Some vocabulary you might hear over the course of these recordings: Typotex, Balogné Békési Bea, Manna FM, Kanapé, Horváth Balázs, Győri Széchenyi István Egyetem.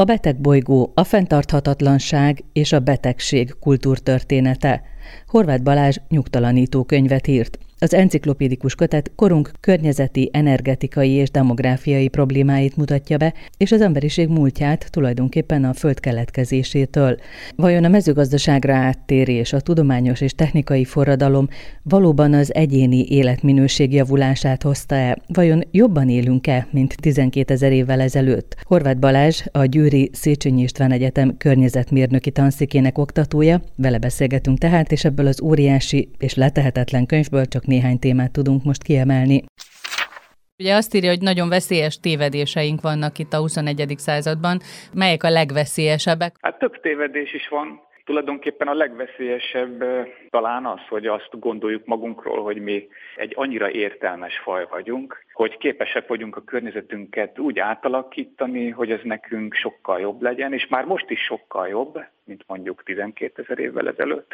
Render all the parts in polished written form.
A betegbolygó, a fenntarthatatlanság és a betegség kultúrtörténete. Horváth Balázs nyugtalanító könyvet írt. Az enciklopédikus kötet korunk környezeti, energetikai és demográfiai problémáit mutatja be, és az emberiség múltját tulajdonképpen a föld keletkezésétől. Vajon a mezőgazdaságra áttérés, a tudományos és technikai forradalom valóban az egyéni életminőség javulását hozta-e? Vajon jobban élünk-e, mint 12 000 évvel ezelőtt? Horváth Balázs, a Győri Széchenyi István Egyetem környezetmérnöki tanszékének oktatója, vele beszélgetünk tehát, és ebből az óriási és letehetetlen könyvből csak néhány témát tudunk most kiemelni. Ugye azt írja, hogy nagyon veszélyes tévedéseink vannak itt a 21. században. Melyek a legveszélyesebbek? Hát több tévedés is van. Tulajdonképpen a legveszélyesebb talán az, hogy azt gondoljuk magunkról, hogy mi egy annyira értelmes faj vagyunk, hogy képesek vagyunk a környezetünket úgy átalakítani, hogy ez nekünk sokkal jobb legyen, és már most is sokkal jobb, mint mondjuk 12 000 évvel ezelőtt,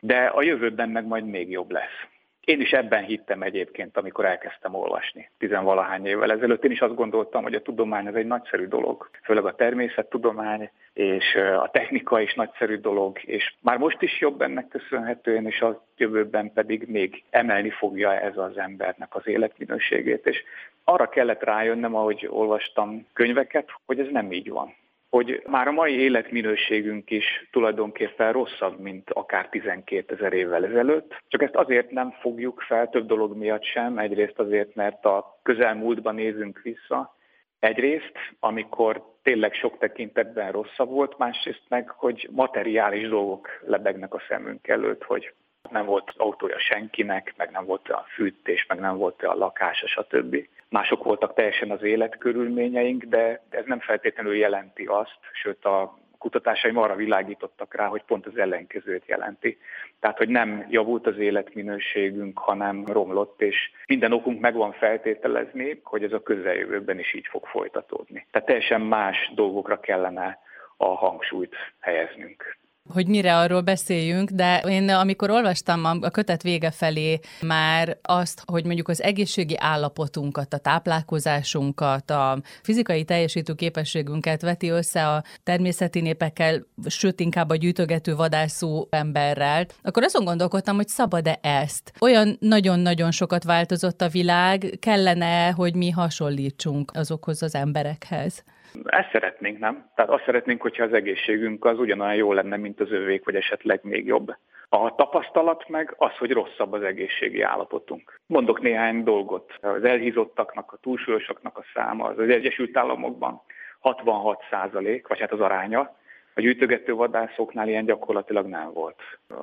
de a jövőben meg majd még jobb lesz. Én is ebben hittem egyébként, amikor elkezdtem olvasni 10-valahány évvel ezelőtt. Én is azt gondoltam, hogy a tudomány ez egy nagyszerű dolog, főleg a természettudomány, és a technika is nagyszerű dolog, és már most is jobb ennek köszönhetően, és a jövőben pedig még emelni fogja ez az embernek az életminőségét. És arra kellett rájönnem, ahogy olvastam könyveket, hogy ez nem így van. Hogy már a mai életminőségünk is tulajdonképpen rosszabb, mint akár 12 000 évvel ezelőtt. Csak ezt azért nem fogjuk fel, több dolog miatt sem. Egyrészt azért, mert a közelmúltban nézünk vissza. Egyrészt, amikor tényleg sok tekintetben rosszabb volt, másrészt meg, hogy materiális dolgok lebegnek a szemünk előtt, hogy nem volt autója senkinek, meg nem volt a fűtés, meg nem volt a lakása, stb. Mások voltak teljesen az életkörülményeink, de ez nem feltétlenül jelenti azt, sőt a kutatásaim arra világítottak rá, hogy pont az ellenkezőt jelenti. Tehát, hogy nem javult az életminőségünk, hanem romlott, és minden okunk meg van feltételezni, hogy ez a közeljövőben is így fog folytatódni. Tehát teljesen más dolgokra kellene a hangsúlyt helyeznünk. Hogy mire arról beszéljünk, de én amikor olvastam a kötet vége felé már azt, hogy mondjuk az egészségi állapotunkat, a táplálkozásunkat, a fizikai teljesítő képességünket veti össze a természeti népekkel, sőt inkább a gyűjtögető vadászú emberrel, akkor azon gondolkodtam, hogy szabad-e ezt? Olyan nagyon-nagyon sokat változott a világ, kellene, hogy mi hasonlítsunk azokhoz az emberekhez? Ezt szeretnénk, nem? Tehát azt szeretnénk, hogyha az egészségünk az ugyanolyan jó lenne, mint az övék, vagy esetleg még jobb. A tapasztalat meg az, hogy rosszabb az egészségi állapotunk. Mondok néhány dolgot. Az elhízottaknak, a túlsúlyosaknak a száma az Egyesült Államokban 66%, vagy hát az aránya. A gyűjtögető vadászoknál ilyen gyakorlatilag nem volt.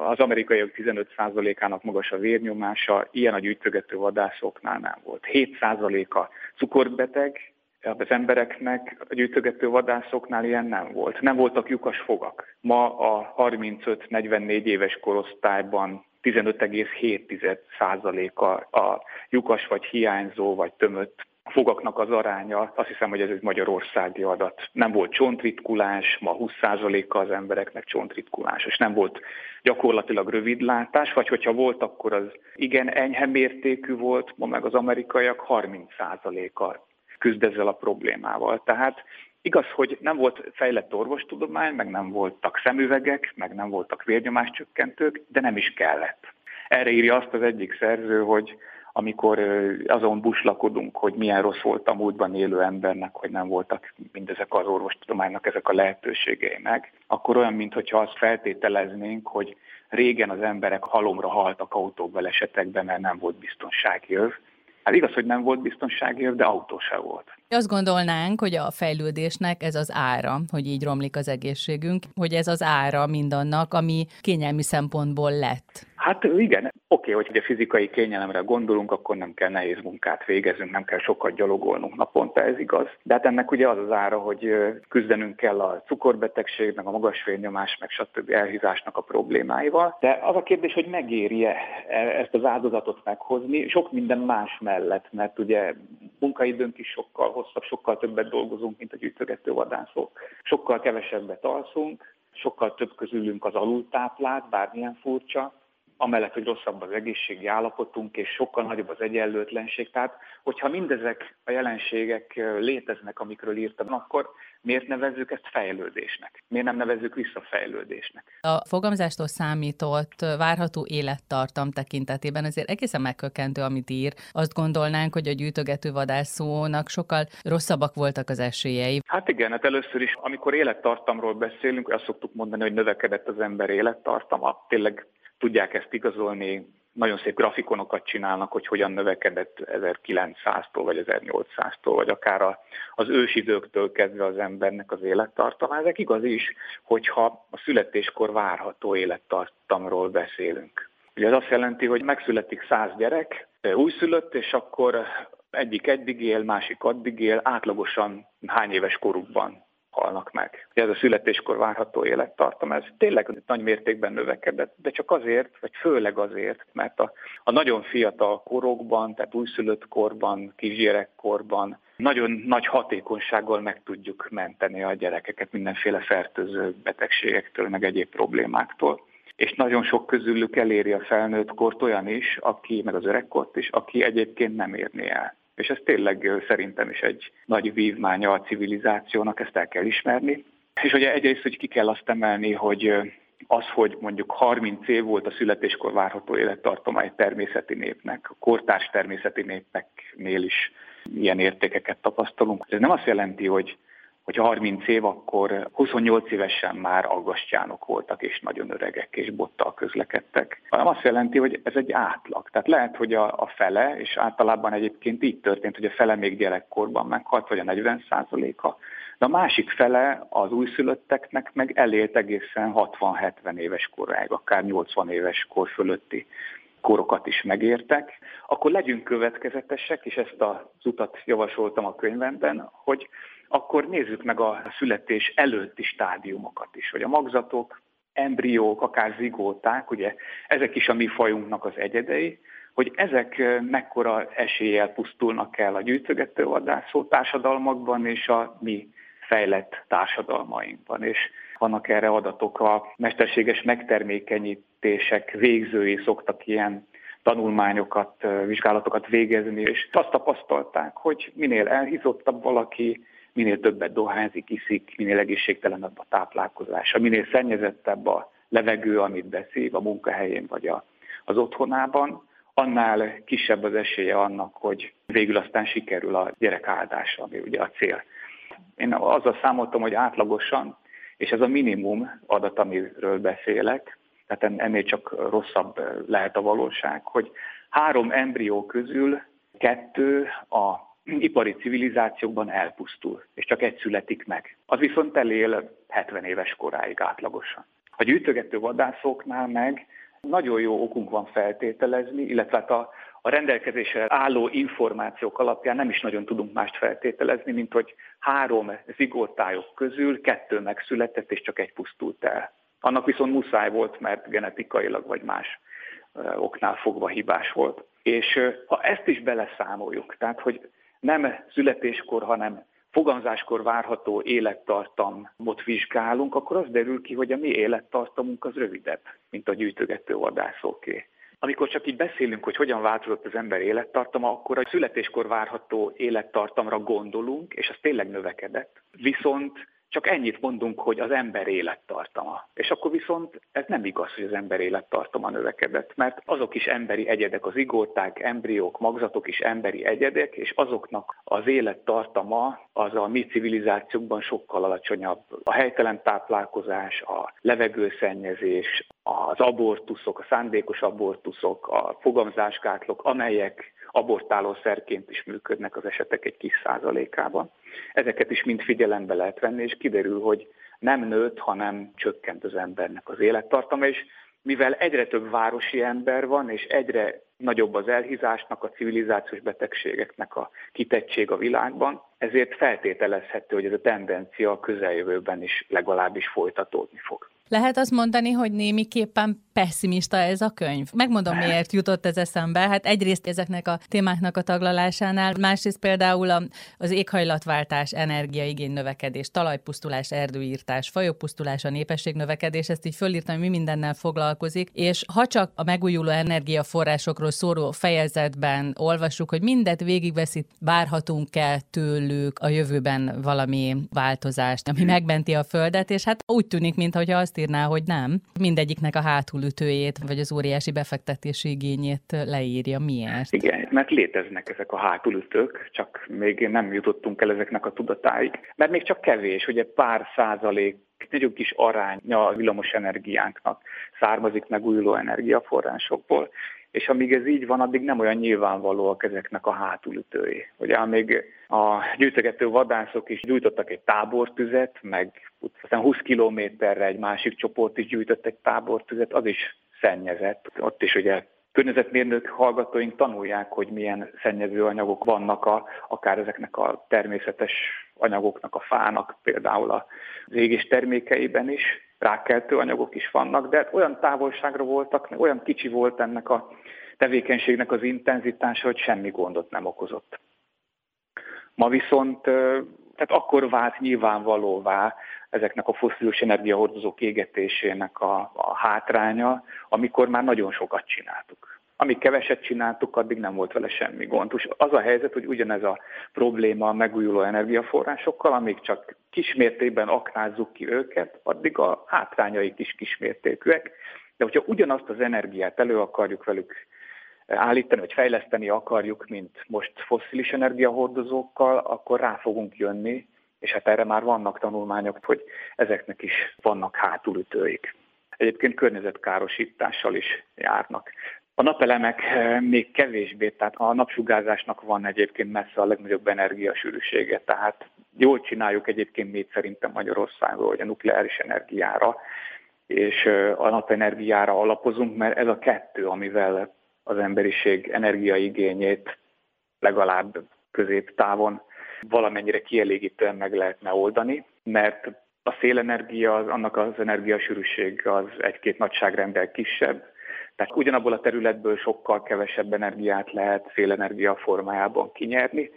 Az amerikaiak 15%-ának magas a vérnyomása, ilyen a gyűjtögető vadászoknál nem volt. 7%-a cukorbeteg. Az embereknek, a gyűjtögető vadászoknál ilyen nem volt. Nem voltak lyukas fogak. Ma a 35-44 éves korosztályban 15,7%-a a lyukas vagy hiányzó vagy tömött fogaknak az aránya. Azt hiszem, hogy ez egy magyarországi adat. Nem volt csontritkulás, ma 20%-a az embereknek csontritkulás, és nem volt gyakorlatilag rövidlátás, vagy hogyha volt, akkor az igen enyhe mértékű volt, ma meg az amerikaiak 30%-a küzd ezzel a problémával. Tehát igaz, hogy nem volt fejlett orvostudomány, meg nem voltak szemüvegek, meg nem voltak vérnyomáscsökkentők, de nem is kellett. Erre írja azt az egyik szerző, hogy amikor azon buslakodunk, hogy milyen rossz volt a múltban élő embernek, hogy nem voltak mindezek az orvostudománynak ezek a lehetőségei meg, akkor olyan, mintha azt feltételeznénk, hogy régen az emberek halomra haltak autóbalesetekben, mert nem volt biztonsági öv. Hát igaz, hogy nem volt biztonsági, de autó se volt. Azt gondolnánk, hogy a fejlődésnek ez az ára, hogy így romlik az egészségünk, hogy ez az ára mindannak, ami kényelmi szempontból lett. Hát igen, oké, hogy a fizikai kényelemre gondolunk, akkor nem kell nehéz munkát végezünk, nem kell sokat gyalogolnunk naponta, ez igaz. De hát ennek ugye az az ára, hogy küzdenünk kell a cukorbetegség, meg a magas vérnyomás, meg stb. Elhízásnak a problémáival. De az a kérdés, hogy megéri-e ezt az áldozatot meghozni, sok minden más mellett, mert ugye munkaidőnk is sokkal hosszabb, sokkal többet dolgozunk, mint a gyűjtögető vadászok. Sokkal kevesebbet alszunk, sokkal több közülünk az alultáplált, bármilyen furcsa, amellett, hogy rosszabb az egészségi állapotunk, és sokkal nagyobb az egyenlőtlenség. Tehát, hogyha mindezek a jelenségek léteznek, amikről írtam, akkor Miért nevezzük ezt fejlődésnek? Miért nem nevezzük visszafejlődésnek? A fogamzástól számított várható élettartam tekintetében azért egészen megkökkentő, amit ír. Azt gondolnánk, hogy a gyűjtögető vadászónak sokkal rosszabbak voltak az esélyei. Hát igen, hát először is, amikor élettartamról beszélünk, azt szoktuk mondani, hogy növekedett az ember élettartama. Tényleg tudják ezt igazolni, nagyon szép grafikonokat csinálnak, hogy hogyan növekedett 1900-tól, vagy 1800-tól, vagy akár az ősidőktől kezdve az embernek az élettartama. Ezek igaz is, hogyha a születéskor várható élettartamról beszélünk. Ugye ez azt jelenti, hogy megszületik 100 gyerek, újszülött, és akkor egyik eddig él, másik addig él, átlagosan hány éves korukban halnak meg. Ez a születéskor várható élettartam, ez tényleg nagy mértékben növekedett, de csak azért, vagy főleg azért, mert a nagyon fiatal korokban, tehát újszülött korban, kisgyerekkorban nagyon nagy hatékonysággal meg tudjuk menteni a gyerekeket mindenféle fertőző betegségektől, meg egyéb problémáktól. És nagyon sok közülük eléri a felnőttkort olyan is, meg az öregkort is, aki egyébként nem érné el. És ez tényleg szerintem is egy nagy vívmánya a civilizációnak, ezt el kell ismerni. És ugye egyrészt, hogy ki kell azt emelni, hogy az, hogy mondjuk 30 év volt a születéskor várható élettartama egy természeti népnek, a kortárs természeti népeknél is ilyen értékeket tapasztalunk. Ez nem azt jelenti, hogy 30 év, akkor 28 évesen már aggastyánok voltak, és nagyon öregek, és bottal közlekedtek. Hanem azt jelenti, hogy ez egy átlag. Tehát lehet, hogy a fele, és általában egyébként így történt, hogy a fele még gyerekkorban meghalt, vagy a 40%-a, de a másik fele az újszülötteknek meg elélt egészen 60-70 éves koráig, akár 80 éves kor fölötti korokat is megértek, akkor legyünk következetesek, és ezt az utat javasoltam a könyvemben, hogy akkor nézzük meg a születés előtti stádiumokat is, hogy a magzatok, embriók, akár zigóták, ugye ezek is a mi fajunknak az egyedei, hogy ezek mekkora eséllyel pusztulnak el a gyűjtögető vadászó társadalmakban és a mi fejlett társadalmainkban. És vannak erre adatok, a mesterséges megtermékenyítések végzői szoktak ilyen tanulmányokat, vizsgálatokat végezni, és azt tapasztalták, hogy minél elhízottabb valaki, minél többet dohányzik, iszik, minél egészségtelenebb a táplálkozása, minél szennyezettebb a levegő, amit beszív a munkahelyén vagy az otthonában, annál kisebb az esélye annak, hogy végül aztán sikerül a gyerek áldása, ami ugye a cél. Én azzal számoltam, hogy átlagosan, és ez a minimum adat, amiről beszélek, tehát ennél csak rosszabb lehet a valóság, hogy 3 embrió közül 2 a ipari civilizációkban elpusztul, és csak 1 születik meg. Az viszont elél 70 éves koráig átlagosan. A gyűjtögető vadászoknál meg nagyon jó okunk van feltételezni, illetve a rendelkezésre álló információk alapján nem is nagyon tudunk mást feltételezni, mint hogy 3 zigortályok közül 2 megszületett, és csak 1 pusztult el. Annak viszont muszáj volt, mert genetikailag vagy más oknál fogva hibás volt. És ha ezt is beleszámoljuk, tehát hogy nem születéskor, hanem fogamzáskor várható élettartamot vizsgálunk, akkor az derül ki, hogy a mi élettartamunk az rövidebb, mint a gyűjtögető vadászoké. Amikor csak így beszélünk, hogy hogyan változott az ember élettartama, akkor a születéskor várható élettartamra gondolunk, és az tényleg növekedett. Viszont csak ennyit mondunk, hogy az ember élettartama. És akkor viszont ez nem igaz, hogy az ember élettartama növekedett, mert azok is emberi egyedek, az igóták, embriók, magzatok is emberi egyedek, és azoknak az élettartama az a mi civilizációkban sokkal alacsonyabb. A helytelen táplálkozás, a levegőszennyezés, az abortuszok, a szándékos abortuszok, a fogamzásgátlók, amelyek abortálószerként is működnek az esetek egy kis százalékában. Ezeket is mind figyelembe lehet venni, és kiderül, hogy nem nőtt, hanem csökkent az embernek az élettartama, és mivel egyre több városi ember van, és egyre nagyobb az elhízásnak, a civilizációs betegségeknek a kitettség a világban, ezért feltételezhető, hogy ez a tendencia a közeljövőben is legalábbis folytatódni fog. Lehet azt mondani, hogy némiképpen pessimista ez a könyv? Megmondom, miért jutott ez eszembe. Hát egyrészt ezeknek a témáknak a taglalásánál, másrészt például az éghajlatváltás, energiaigény növekedés, talajpusztulás, erdőírtás, fajokpusztulás, a népesség növekedés, ezt így fölírtam, hogy mi mindennel foglalkozik, és ha csak a megújuló energiaforrásokról szóló fejezetben olvassuk, hogy mindet végigveszi, várhatunk-e tőlük a jövőben valami változást, ami megmenti a Földet, és hát úgy tűnik, mintha azt írná, hogy nem. Mindegyiknek a hátulütőjét, vagy az óriási befektetési igényét leírja. Miért? Igen, mert léteznek ezek a hátulütők, csak még nem jutottunk el ezeknek a tudatáig. Mert még csak kevés, ugye pár százalék, nagyon kis aránya a villamos energiánknak származik megújuló energiaforrásokból, és amíg ez így van, addig nem olyan nyilvánvalóak ezeknek a hátulütői. Ugye amíg a gyűjtögető vadászok is gyújtottak egy tábortüzet, meg aztán 20 kilométerre egy másik csoport is gyújtott egy tábortüzet, az is szennyezett. Ott is ugye környezetmérnök hallgatóink tanulják, hogy milyen szennyező anyagok vannak akár ezeknek a természetes anyagoknak, a fának, például az égés termékeiben is rákkeltő anyagok is vannak, de olyan távolságra voltak, olyan kicsi volt ennek a tevékenységnek az intenzitása, hogy semmi gondot nem okozott. Ma viszont, tehát akkor vált nyilvánvalóvá ezeknek a fosszilis energiahordozók égetésének a hátránya, amikor már nagyon sokat csináltuk. Amíg keveset csináltuk, addig nem volt vele semmi gond. És az a helyzet, hogy ugyanez a probléma a megújuló energiaforrásokkal, amíg csak kismértékben aknázzuk ki őket, addig a hátrányaik is kismértékűek. De hogyha ugyanazt az energiát elő akarjuk velük állítani, vagy fejleszteni akarjuk, mint most fosszilis energiahordozókkal, akkor rá fogunk jönni, és hát erre már vannak tanulmányok, hogy ezeknek is vannak hátulütőik. Egyébként környezetkárosítással is járnak. A napelemek még kevésbé, tehát a napsugárzásnak van egyébként messze a legnagyobb energiasűrűsége, tehát jól csináljuk egyébként még szerintem Magyarországon, hogy a nukleáris energiára és a napenergiára alapozunk, mert ez a kettő, amivel az emberiség energiaigényét legalább középtávon valamennyire kielégítően meg lehetne oldani, mert a szélenergia, annak az energiasűrűség az egy-két nagyságrendel kisebb, tehát ugyanabból a területből sokkal kevesebb energiát lehet szélenergia formájában kinyerni,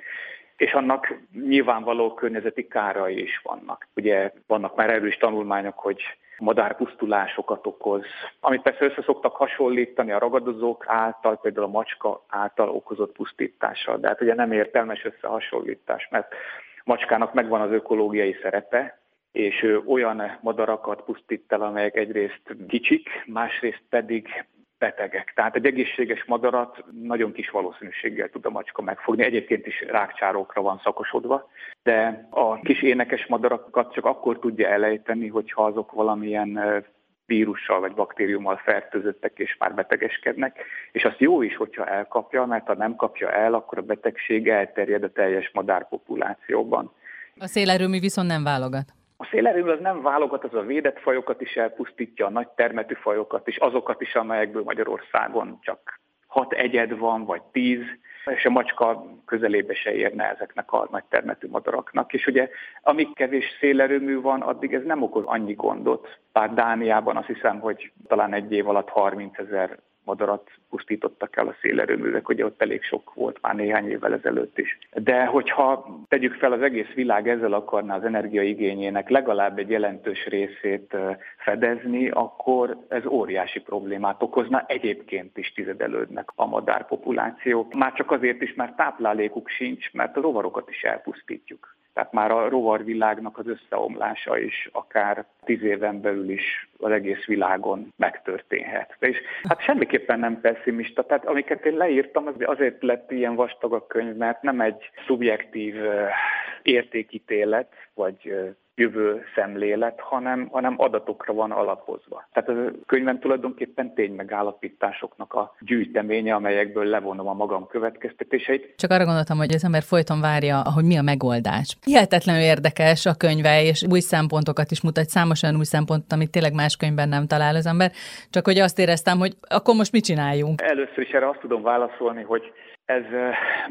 és annak nyilvánvaló környezeti kárai is vannak. Ugye vannak már erős tanulmányok, hogy madárpusztulásokat okoz, amit persze össze szoktak hasonlítani a ragadozók által, például a macska által okozott pusztítással. De hát ugye nem értelmes összehasonlítás, mert macskának megvan az ökológiai szerepe, és ő olyan madarakat pusztít el, amelyek egyrészt kicsik, másrészt pedig betegek. Tehát egy egészséges madarat nagyon kis valószínűséggel tud a macska megfogni. Egyébként is rákcsálókra van szakosodva, de a kis énekes madarakat csak akkor tudja elejteni, hogyha azok valamilyen vírussal vagy baktériummal fertőzöttek és már betegeskednek, és azt jó is, hogyha elkapja, mert ha nem kapja el, akkor a betegség elterjed a teljes madárpopulációban. A szélerőmű viszont nem válogat. A szélerőmű az nem válogat, az a védett fajokat is elpusztítja, a nagy termetű fajokat is, azokat is, amelyekből Magyarországon csak 6 egyed van, vagy 10, és a macska közelébe se érne ezeknek a nagy termetű madaraknak. És ugye, amíg kevés szélerőmű van, addig ez nem okoz annyi gondot. Bár Dániában azt hiszem, hogy talán egy év alatt 30 000 madarat pusztítottak el a szélerőművek, ugye ott elég sok volt már néhány évvel ezelőtt is. De hogyha tegyük fel, az egész világ ezzel akarná az energiaigényének legalább egy jelentős részét fedezni, akkor ez óriási problémát okozna, egyébként is tizedelődnek a madárpopulációk. Már csak azért is, mert táplálékuk sincs, mert a rovarokat is elpusztítjuk. Tehát már a rovarvilágnak az összeomlása is akár 10 éven belül is az egész világon megtörténhet. És hát semmiképpen nem pessimista, tehát amiket én leírtam, az azért lett ilyen vastag a könyv, mert nem egy szubjektív értékítélet, vagy jövő szemlélet, hanem adatokra van alapozva. Tehát a könyvem tulajdonképpen ténymegállapításoknak a gyűjteménye, amelyekből levonom a magam következtetéseit. Csak arra gondoltam, hogy az ember folyton várja, hogy mi a megoldás. Hihetetlenül érdekes a könyve, és új szempontokat is mutat, számos olyan új szempontot, amit tényleg más könyvben nem talál az ember, csak hogy azt éreztem, hogy akkor most mit csináljunk? Először is erre azt tudom válaszolni, hogy ez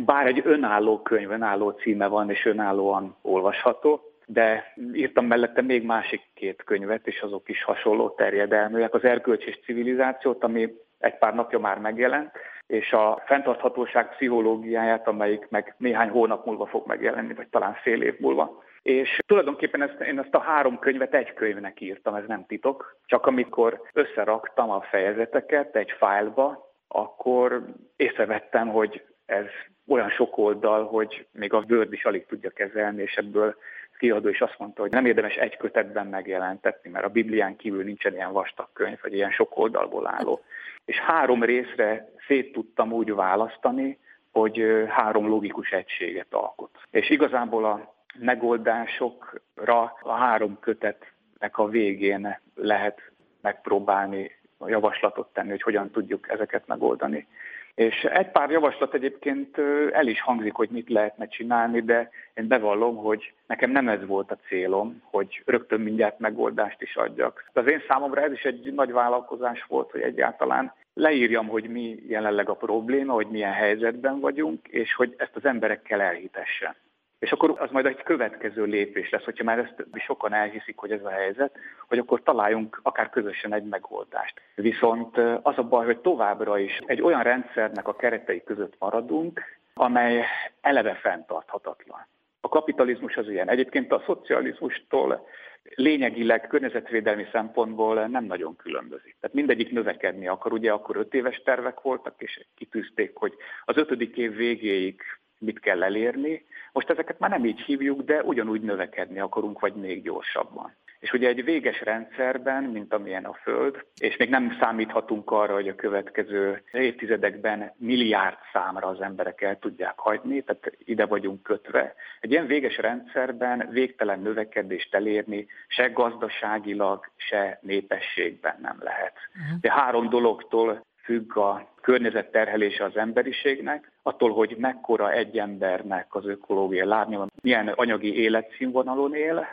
bár egy önálló könyv, önálló címe van, és önállóan olvasható, de írtam mellette még másik 2 könyvet, és azok is hasonló terjedelműek. Az Erkölcs és civilizációt, ami egy pár napja már megjelent, és a fenntarthatóság pszichológiáját, amelyik meg néhány hónap múlva fog megjelenni, vagy talán fél év múlva. És tulajdonképpen én ezt a 3 könyvet egy könyvnek írtam, ez nem titok. Csak amikor összeraktam a fejezeteket egy fájlba, akkor észrevettem, hogy ez olyan sok oldal, hogy még a Word is alig tudja kezelni, és ebből a kiadó is azt mondta, hogy nem érdemes egy kötetben megjelentetni, mert a Biblián kívül nincsen ilyen vastag könyv, vagy ilyen sok oldalból álló. És 3 részre szét tudtam úgy választani, hogy 3 logikus egységet alkot. És igazából a megoldásokra a 3 kötetnek a végén lehet megpróbálni a javaslatot tenni, hogy hogyan tudjuk ezeket megoldani. És egy pár javaslat egyébként el is hangzik, hogy mit lehetne csinálni, de én bevallom, hogy nekem nem ez volt a célom, hogy rögtön mindjárt megoldást is adjak. De az én számomra ez is egy nagy vállalkozás volt, hogy egyáltalán leírjam, hogy mi jelenleg a probléma, hogy milyen helyzetben vagyunk, és hogy ezt az emberekkel elhitessem. És akkor az majd egy következő lépés lesz, hogyha már ezt sokan elhiszik, hogy ez a helyzet, hogy akkor találjunk akár közösen egy megoldást. Viszont az a baj, hogy továbbra is egy olyan rendszernek a keretei között maradunk, amely eleve fenntarthatatlan. A kapitalizmus az ilyen. Egyébként a szocializmustól lényegileg környezetvédelmi szempontból nem nagyon különbözik. Tehát mindegyik növekedni akar. Ugye akkor 5 éves tervek voltak, és kitűzték, hogy az 5. év végéig mit kell elérni. Most ezeket már nem így hívjuk, de ugyanúgy növekedni akarunk, vagy még gyorsabban. És ugye egy véges rendszerben, mint amilyen a Föld, és még nem számíthatunk arra, hogy a következő évtizedekben milliárd számra az emberek el tudják hagyni, tehát ide vagyunk kötve. Egy ilyen véges rendszerben végtelen növekedést elérni se gazdaságilag, se népességben nem lehet. De 3 dologtól függ a környezet terhelése az emberiségnek, attól, hogy mekkora egy embernek az ökológiai lábnyoma, milyen anyagi életszínvonalon él,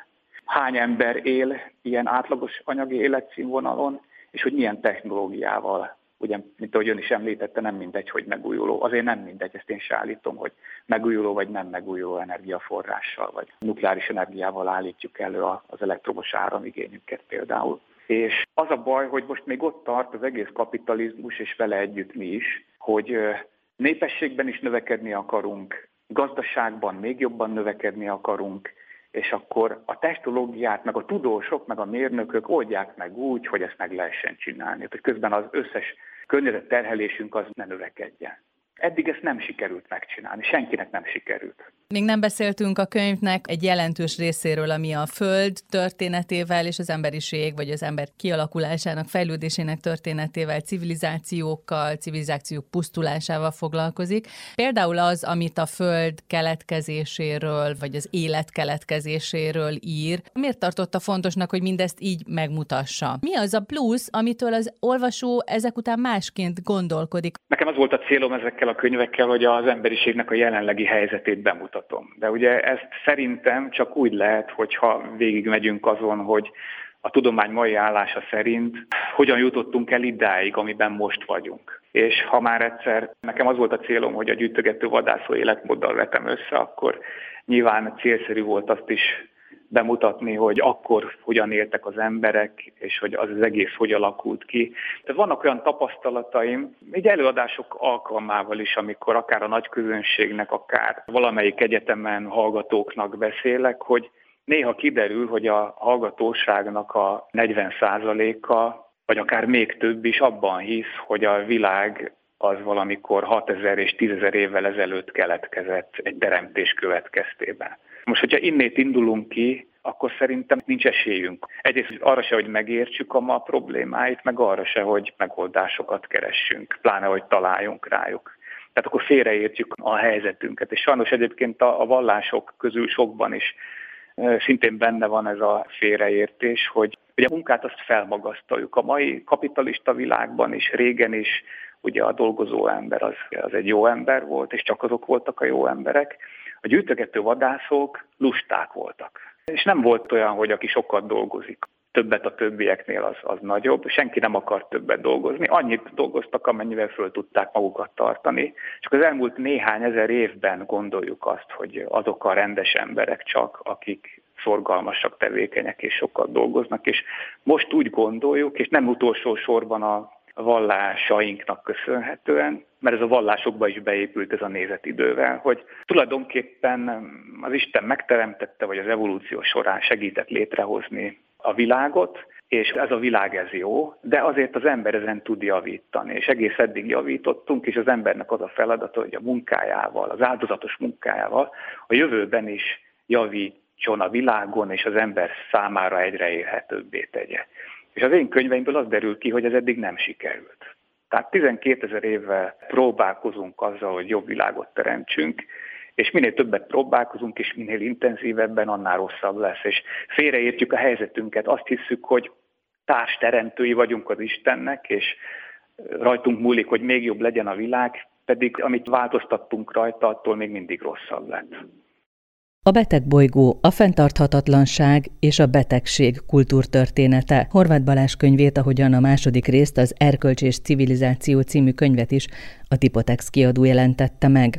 hány ember él ilyen átlagos anyagi életszínvonalon, és hogy milyen technológiával. Ugye, mint ahogy ön is említette, nem mindegy, hogy megújuló. Azért nem mindegy, ezt én se állítom, hogy megújuló vagy nem megújuló energiaforrással, vagy nukleáris energiával állítjuk elő az elektromos áramigényünket például. És az a baj, hogy most még ott tart az egész kapitalizmus, és vele együtt mi is, hogy népességben is növekedni akarunk, gazdaságban még jobban növekedni akarunk, és akkor a technológiát, meg a tudósok, meg a mérnökök oldják meg úgy, hogy ezt meg lehessen csinálni. Tehát közben az összes környezetterhelésünk az ne növekedjen. Eddig ezt nem sikerült megcsinálni, senkinek nem sikerült. Még nem beszéltünk a könyvnek egy jelentős részéről, ami a Föld történetével és az emberiség, vagy az ember kialakulásának, fejlődésének történetével, civilizációkkal, civilizációk pusztulásával foglalkozik. Például az, amit a Föld keletkezéséről, vagy az élet keletkezéséről ír. Miért tartotta fontosnak, hogy mindezt így megmutassa? Mi az a plusz, amitől az olvasó ezek után másként gondolkodik? Nekem az volt a célom ezekkel a könyvekkel, hogy az emberiségnek a jelenlegi helyzetét bemutatom. De ugye ezt szerintem csak úgy lehet, hogyha végigmegyünk azon, hogy a tudomány mai állása szerint hogyan jutottunk el idáig, amiben most vagyunk. És ha már egyszer nekem az volt a célom, hogy a gyűjtögető vadászó életmóddal vetem össze, akkor nyilván célszerű volt azt is bemutatni, hogy akkor hogyan éltek az emberek, és hogy az egész hogy alakult ki. Tehát vannak olyan tapasztalataim, így előadások alkalmával is, amikor akár a nagy közönségnek, akár valamelyik egyetemen hallgatóknak beszélek, hogy néha kiderül, hogy a hallgatóságnak a 40%-a, vagy akár még több is abban hisz, hogy a világ az valamikor 6000 és 10.000 évvel ezelőtt keletkezett egy teremtés következtében. Most, hogyha innét indulunk ki, akkor szerintem nincs esélyünk. Egyrészt arra se, hogy megértsük a ma problémáit, meg arra se, hogy megoldásokat keressünk, pláne, hogy találjunk rájuk. Tehát akkor félreértjük a helyzetünket. És sajnos egyébként a vallások közül sokban is szintén benne van ez a félreértés, hogy ugye a munkát azt felmagasztaljuk. A mai kapitalista világban is, régen is, ugye a dolgozó ember az egy jó ember volt, és csak azok voltak a jó emberek. A gyűjtögető vadászok lusták voltak. És nem volt olyan, hogy aki sokat dolgozik, többet a többieknél az nagyobb. Senki nem akart többet dolgozni. Annyit dolgoztak, amennyivel föl tudták magukat tartani. Csak az elmúlt néhány ezer évben gondoljuk azt, hogy azok a rendes emberek csak, akik szorgalmasak, tevékenyek és sokat dolgoznak. És most úgy gondoljuk, és nem utolsó sorban a vallásainknak köszönhetően, mert ez a vallásokba is beépült ez a nézet idővel, hogy tulajdonképpen az Isten megteremtette, vagy az evolúció során segített létrehozni a világot, és ez a világ, ez jó, de azért az ember ezen tud javítani, és egész eddig javítottunk, és az embernek az a feladata, hogy a munkájával, az áldozatos munkájával a jövőben is javítson a világon, és az ember számára egyre élhetőbbé tegye. És az én könyveimből az derül ki, hogy ez eddig nem sikerült. Tehát 12 000 évvel próbálkozunk azzal, hogy jobb világot teremtsünk, és minél többet próbálkozunk, és minél intenzívebben, annál rosszabb lesz. És félreértjük a helyzetünket, azt hiszük, hogy társteremtői vagyunk az Istennek, és rajtunk múlik, hogy még jobb legyen a világ, pedig amit változtattunk rajta, attól még mindig rosszabb lett. A beteg bolygó, a fenntarthatatlanság és a betegség kultúrtörténete. Horváth Balázs könyvét, ahogyan a második részt, az Erkölcs és Civilizáció című könyvet is a Typotex kiadó jelentette meg.